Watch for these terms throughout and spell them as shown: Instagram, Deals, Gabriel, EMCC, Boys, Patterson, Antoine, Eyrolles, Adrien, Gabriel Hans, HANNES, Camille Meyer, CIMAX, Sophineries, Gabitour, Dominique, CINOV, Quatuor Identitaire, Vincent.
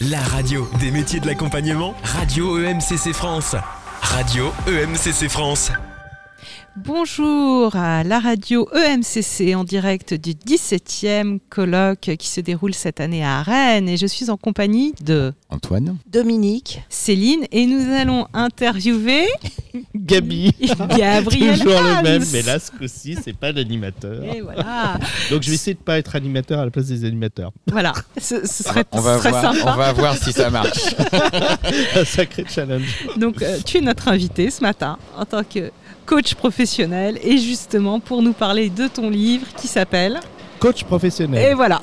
la radio des métiers de l'accompagnement, Radio EMCC France. Radio EMCC France. Bonjour à la radio EMCC en direct du 17e colloque qui se déroule cette année à Rennes et je suis en compagnie de Antoine, Dominique, Céline et nous allons interviewer Gabriel. Toujours Hans. Le même, mais là ce coup-ci c'est pas l'animateur. Et voilà. Donc je vais essayer de pas être animateur à la place des animateurs. Voilà, ce serait sympa. On va voir si ça marche. Un sacré challenge. Donc tu es notre invité ce matin en tant que coach professionnel et justement pour nous parler de ton livre qui s'appelle Coach professionnel. Et voilà.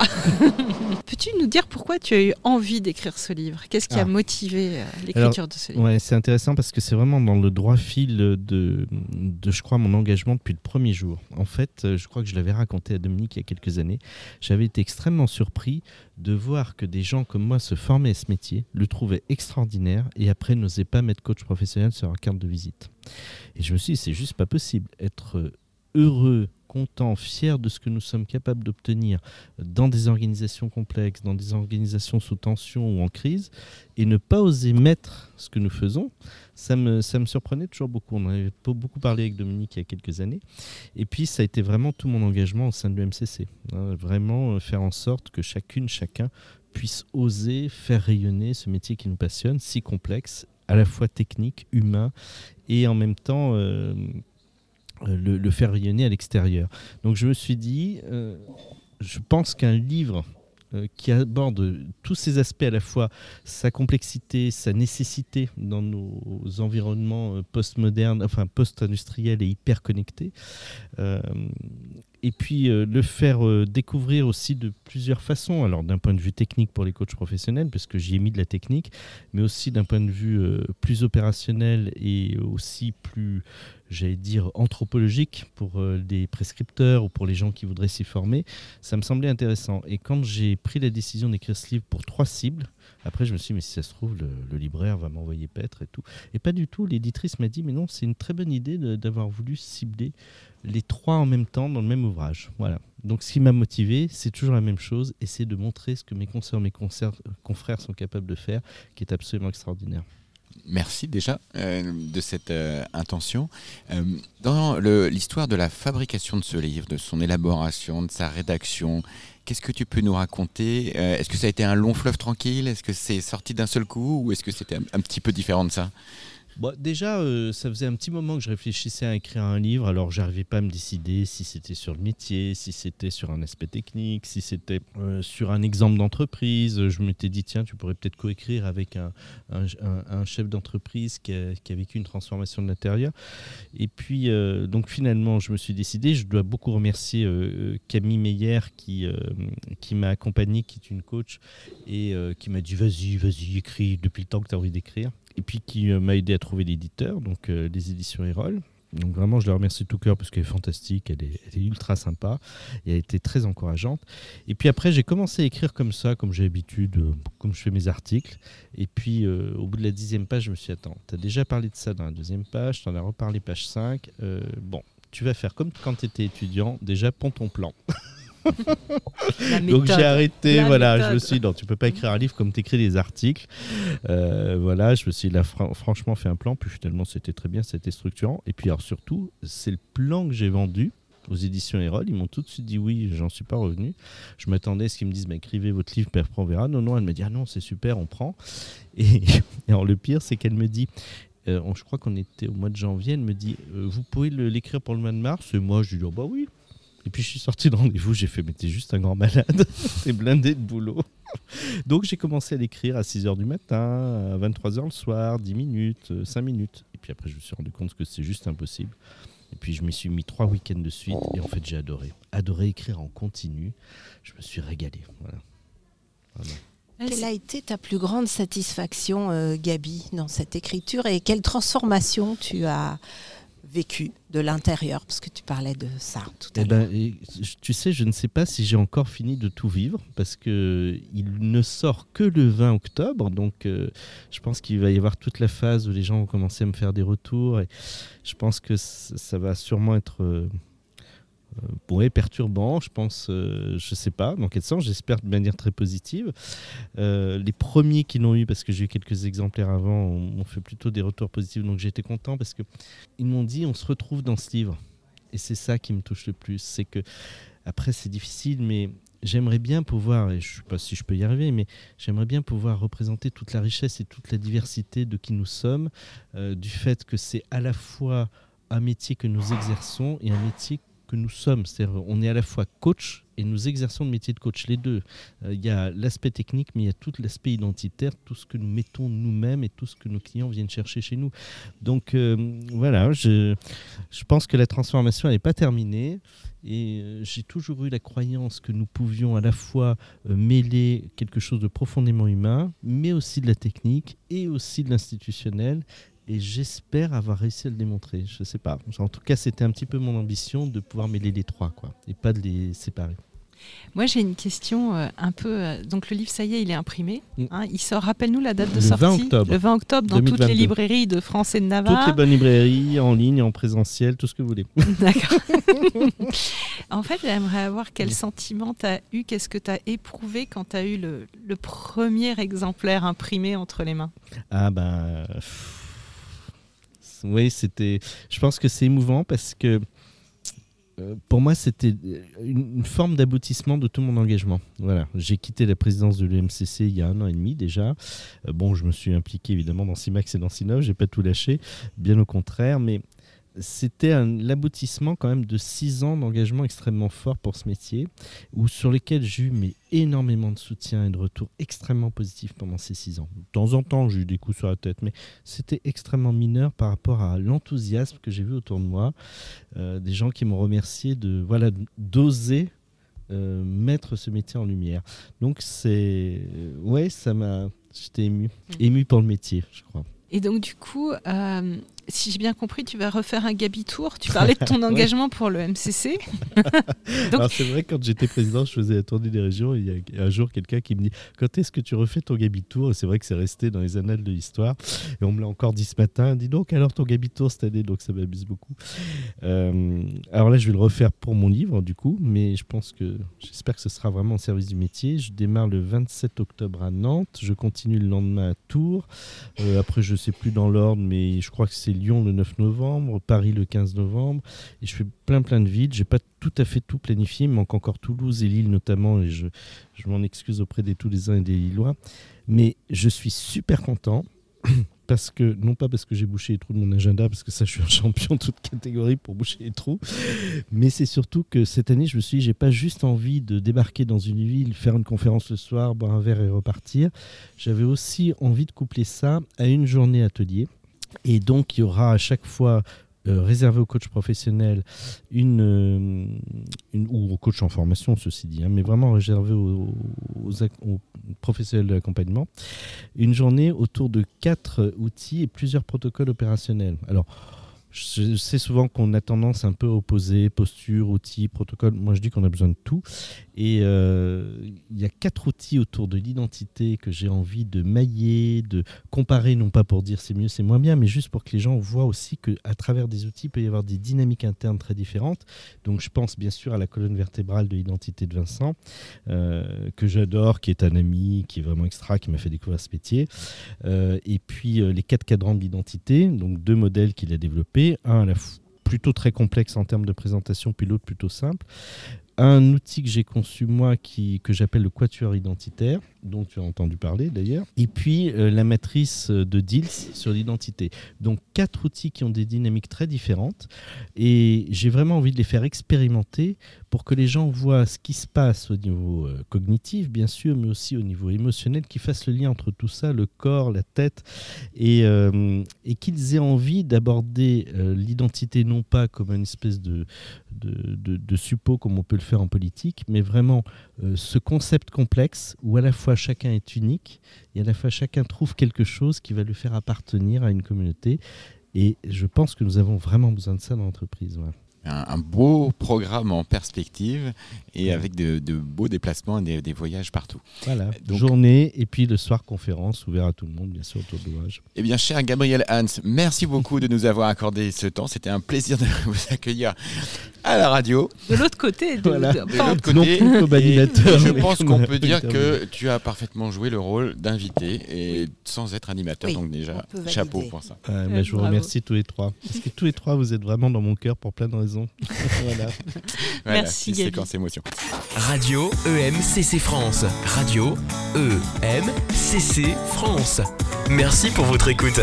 Peux-tu nous dire pourquoi tu as eu envie d'écrire ce livre ? Qu'est-ce qui a motivé l'écriture de ce livre ? Ouais, c'est intéressant parce que c'est vraiment dans le droit fil de je crois, mon engagement depuis le premier jour. En fait, je crois que je l'avais raconté à Dominique il y a quelques années. J'avais été extrêmement surpris de voir que des gens comme moi se formaient à ce métier, le trouvaient extraordinaire et après n'osaient pas mettre coach professionnel sur leur carte de visite. Et je me suis dit, c'est juste pas possible. Être heureux, content, fier de ce que nous sommes capables d'obtenir dans des organisations complexes, dans des organisations sous tension ou en crise, et ne pas oser mettre ce que nous faisons, ça me surprenait toujours beaucoup. On en avait beaucoup parlé avec Dominique il y a quelques années. Et puis, ça a été vraiment tout mon engagement au sein de l'EMCC. Vraiment faire en sorte que chacune, chacun puisse oser faire rayonner ce métier qui nous passionne, si complexe, à la fois technique, humain, et en même temps... Le faire rayonner à l'extérieur. Donc je me suis dit, je pense qu'un livre qui aborde tous ces aspects à la fois, sa complexité, sa nécessité dans nos environnements post-modernes, enfin post-industriels et hyper connectés, et puis le faire découvrir aussi de plusieurs façons, alors d'un point de vue technique pour les coachs professionnels, parce que j'y ai mis de la technique, mais aussi d'un point de vue plus opérationnel et aussi plus, j'allais dire, anthropologique pour les prescripteurs ou pour les gens qui voudraient s'y former. Ça me semblait intéressant. Et quand j'ai pris la décision d'écrire ce livre pour 3 cibles, après je me suis dit, mais si ça se trouve, le libraire va m'envoyer paître et tout. Et pas du tout, l'éditrice m'a dit, mais non, c'est une très bonne idée d'avoir voulu cibler les 3 en même temps dans le même ouvrage. Voilà. Donc ce qui m'a motivé, c'est toujours la même chose, et c'est de montrer ce que mes confrères sont capables de faire, qui est absolument extraordinaire. Merci déjà de cette intention. Dans l'histoire de la fabrication de ce livre, de son élaboration, de sa rédaction, qu'est-ce que tu peux nous raconter ? Est-ce que ça a été un long fleuve tranquille ? Est-ce que c'est sorti d'un seul coup ? Ou est-ce que c'était un petit peu différent de ça ? Bon, déjà, ça faisait un petit moment que je réfléchissais à écrire un livre, alors je n'arrivais pas à me décider si c'était sur le métier, si c'était sur un aspect technique, si c'était sur un exemple d'entreprise. Je m'étais dit, tiens, tu pourrais peut-être coécrire avec un chef d'entreprise qui a vécu une transformation de l'intérieur. Et puis, donc finalement, je me suis décidé. Je dois beaucoup remercier Camille Meyer qui m'a accompagné, qui est une coach, et qui m'a dit, vas-y, écris depuis le temps que tu as envie d'écrire. Et puis qui m'a aidé à trouver l'éditeur, donc les éditions Eyrolles. Donc vraiment, je la remercie de tout cœur parce qu'elle est fantastique, elle est ultra sympa, et elle a été très encourageante. Et puis après, j'ai commencé à écrire comme ça, comme j'ai l'habitude, comme je fais mes articles. Et puis au bout de la 10e page, je me suis dit, attends, tu as déjà parlé de ça dans la 2e page, tu en as reparlé page 5. Bon, tu vas faire comme quand tu étais étudiant, déjà pond ton plan. Donc j'ai arrêté, je me suis dit, non, tu peux pas écrire un livre comme tu écris des articles. Je me suis dit, franchement, fait un plan, puis finalement, c'était très bien, c'était structurant. Et puis alors surtout, c'est le plan que j'ai vendu aux éditions Eyrolles. Ils m'ont tout de suite dit oui, j'en suis pas revenu. Je m'attendais à ce qu'ils me disent, bah, écrivez votre livre, puis après on verra. Non, elle m'a dit, ah non, c'est super, on prend. Et alors le pire, c'est qu'elle me dit... je crois qu'on était au mois de janvier, elle me dit vous pouvez l'écrire pour le mois de mars, et moi je lui dis bah oui, et puis je suis sorti de rendez-vous, j'ai fait mais t'es juste un grand malade, t'es blindé de boulot. Donc j'ai commencé à l'écrire à 6h du matin, à 23h le soir, 10 minutes, 5 minutes, et puis après je me suis rendu compte que c'est juste impossible, et puis je m'y suis mis 3 week-ends de suite, et en fait j'ai adoré écrire en continu, je me suis régalé, voilà. Quelle a été ta plus grande satisfaction, Gabi, dans cette écriture et quelle transformation tu as vécue de l'intérieur ? Parce que tu parlais de ça tout à l'heure. Tu sais, je ne sais pas si j'ai encore fini de tout vivre parce qu'il ne sort que le 20 octobre. Donc, je pense qu'il va y avoir toute la phase où les gens vont commencer à me faire des retours. Et je pense que ça va sûrement être... ouais, perturbant, je pense, je ne sais pas dans quel sens, j'espère de manière très positive. Les premiers qui l'ont eu, parce que j'ai eu quelques exemplaires avant, m'ont fait plutôt des retours positifs, donc j'étais content parce qu'ils m'ont dit on se retrouve dans ce livre. Et c'est ça qui me touche le plus, c'est que, après c'est difficile, mais j'aimerais bien pouvoir, et je ne sais pas si je peux y arriver, mais j'aimerais bien pouvoir représenter toute la richesse et toute la diversité de qui nous sommes, du fait que c'est à la fois un métier que nous exerçons et un métier que nous sommes. C'est-à-dire on est à la fois coach et nous exerçons le métier de coach, les deux. Il y a l'aspect technique, mais il y a tout l'aspect identitaire, tout ce que nous mettons nous-mêmes et tout ce que nos clients viennent chercher chez nous. Donc voilà, je pense que la transformation n'est pas terminée. Et j'ai toujours eu la croyance que nous pouvions à la fois mêler quelque chose de profondément humain, mais aussi de la technique et aussi de l'institutionnel. Et j'espère avoir réussi à le démontrer. Je ne sais pas. En tout cas, c'était un petit peu mon ambition de pouvoir mêler les trois, quoi, et pas de les séparer. Moi, j'ai une question un peu... donc, le livre, ça y est, il est imprimé. Hein, il sort, rappelle-nous la date de sortie. 20 octobre. Le 20 octobre, dans 2022. Toutes les librairies de France et de Navarre. Toutes les bonnes librairies, en ligne, en présentiel, tout ce que vous voulez. D'accord. En fait, j'aimerais avoir quel sentiment tu as eu, qu'est-ce que tu as éprouvé quand tu as eu le premier exemplaire imprimé entre les mains? Ah ben... oui, c'était... je pense que c'est émouvant parce que pour moi, c'était une forme d'aboutissement de tout mon engagement. Voilà. J'ai quitté la présidence de l'EMCC il y a 1 an et demi déjà. Bon, je me suis impliqué évidemment dans CIMAX et dans CINOV, je n'ai pas tout lâché, bien au contraire, mais c'était l'aboutissement quand même de 6 ans d'engagement extrêmement fort pour ce métier, où, sur lesquels j'ai eu énormément de soutien et de retours extrêmement positifs pendant ces 6 ans. De temps en temps, j'ai eu des coups sur la tête, mais c'était extrêmement mineur par rapport à l'enthousiasme que j'ai vu autour de moi, des gens qui m'ont remercié d'oser mettre ce métier en lumière. Donc, j'étais ému pour le métier, je crois. Et donc, du coup, si j'ai bien compris, tu vas refaire un Gabitour. Tu parlais de ton engagement pour le MCC. Donc... alors, c'est vrai, quand j'étais président, je faisais la tournée des régions. Il y a un jour, quelqu'un qui me dit « Quand est-ce que tu refais ton Gabitour ?» Et c'est vrai que c'est resté dans les annales de l'histoire. Et on me l'a encore dit ce matin. « Dis donc, alors ton Gabitour cette année ?» Donc, ça m'abuse beaucoup. Alors là, je vais le refaire pour mon livre, du coup. Mais j'espère que ce sera vraiment au service du métier. Je démarre le 27 octobre à Nantes. Je continue le lendemain à Tours. Après, je ne sais plus dans l'ordre, mais je crois que c'est Lyon le 9 novembre, Paris le 15 novembre. Et je fais plein de villes. Je n'ai pas tout à fait tout planifié. Il manque encore Toulouse et Lille notamment. Et je m'en excuse auprès des Toulousains et des Lillois. Mais je suis super content. Parce que, non pas parce que j'ai bouché les trous de mon agenda, parce que ça, je suis un champion de toute catégorie pour boucher les trous, mais c'est surtout que cette année, je me suis dit, j'ai pas juste envie de débarquer dans une ville, faire une conférence le soir, boire un verre et repartir. J'avais aussi envie de coupler ça à une journée atelier. Et donc, il y aura à chaque fois... réservé aux coachs professionnels, ou aux coachs en formation, ceci dit, hein, mais vraiment réservé aux professionnels de l'accompagnement, une journée autour de 4 outils et plusieurs protocoles opérationnels. Alors, je sais souvent qu'on a tendance un peu à opposer posture, outils, protocole. Moi, je dis qu'on a besoin de tout. Et il y a 4 outils autour de l'identité que j'ai envie de mailler, de comparer, non pas pour dire c'est mieux, c'est moins bien, mais juste pour que les gens voient aussi qu'à travers des outils, il peut y avoir des dynamiques internes très différentes. Donc, je pense bien sûr à la colonne vertébrale de l'identité de Vincent, que j'adore, qui est un ami, qui est vraiment extra, qui m'a fait découvrir ce métier. Et puis, les 4 cadrans de l'identité, donc 2 modèles qu'il a développés. Un à la fois plutôt très complexe en termes de présentation, puis l'autre plutôt simple. Un outil que j'ai conçu moi, que j'appelle le Quatuor Identitaire, dont tu as entendu parler d'ailleurs. Et puis la matrice de Deals sur l'identité. Donc 4 outils qui ont des dynamiques très différentes. Et j'ai vraiment envie de les faire expérimenter pour que les gens voient ce qui se passe au niveau cognitif, bien sûr, mais aussi au niveau émotionnel, qu'ils fassent le lien entre tout ça, le corps, la tête, et qu'ils aient envie d'aborder l'identité non pas comme une espèce de suppôt, comme on peut le faire en politique, mais vraiment ce concept complexe où à la fois chacun est unique et à la fois chacun trouve quelque chose qui va lui faire appartenir à une communauté. Et je pense que nous avons vraiment besoin de ça dans l'entreprise. Ouais. un beau programme en perspective et avec de beaux déplacements et des voyages partout. Voilà, donc, journée et puis le soir conférence ouvert à tout le monde, bien sûr, autour de l'ouvrage. Eh bien, cher Gabriel Hans, merci beaucoup de nous avoir accordé ce temps. C'était un plaisir de vous accueillir à la radio. De l'autre côté. De l'autre côté. Je pense qu'on peut dire que tu as parfaitement joué le rôle d'invité et sans être animateur. Oui, donc déjà, chapeau pour ça. Je vous remercie tous les trois. Parce que tous les trois, vous êtes vraiment dans mon cœur pour plein de raisons. Voilà. Merci, Gabi. Séquence émotion. Radio EMCC France. Radio EMCC France. Merci pour votre écoute.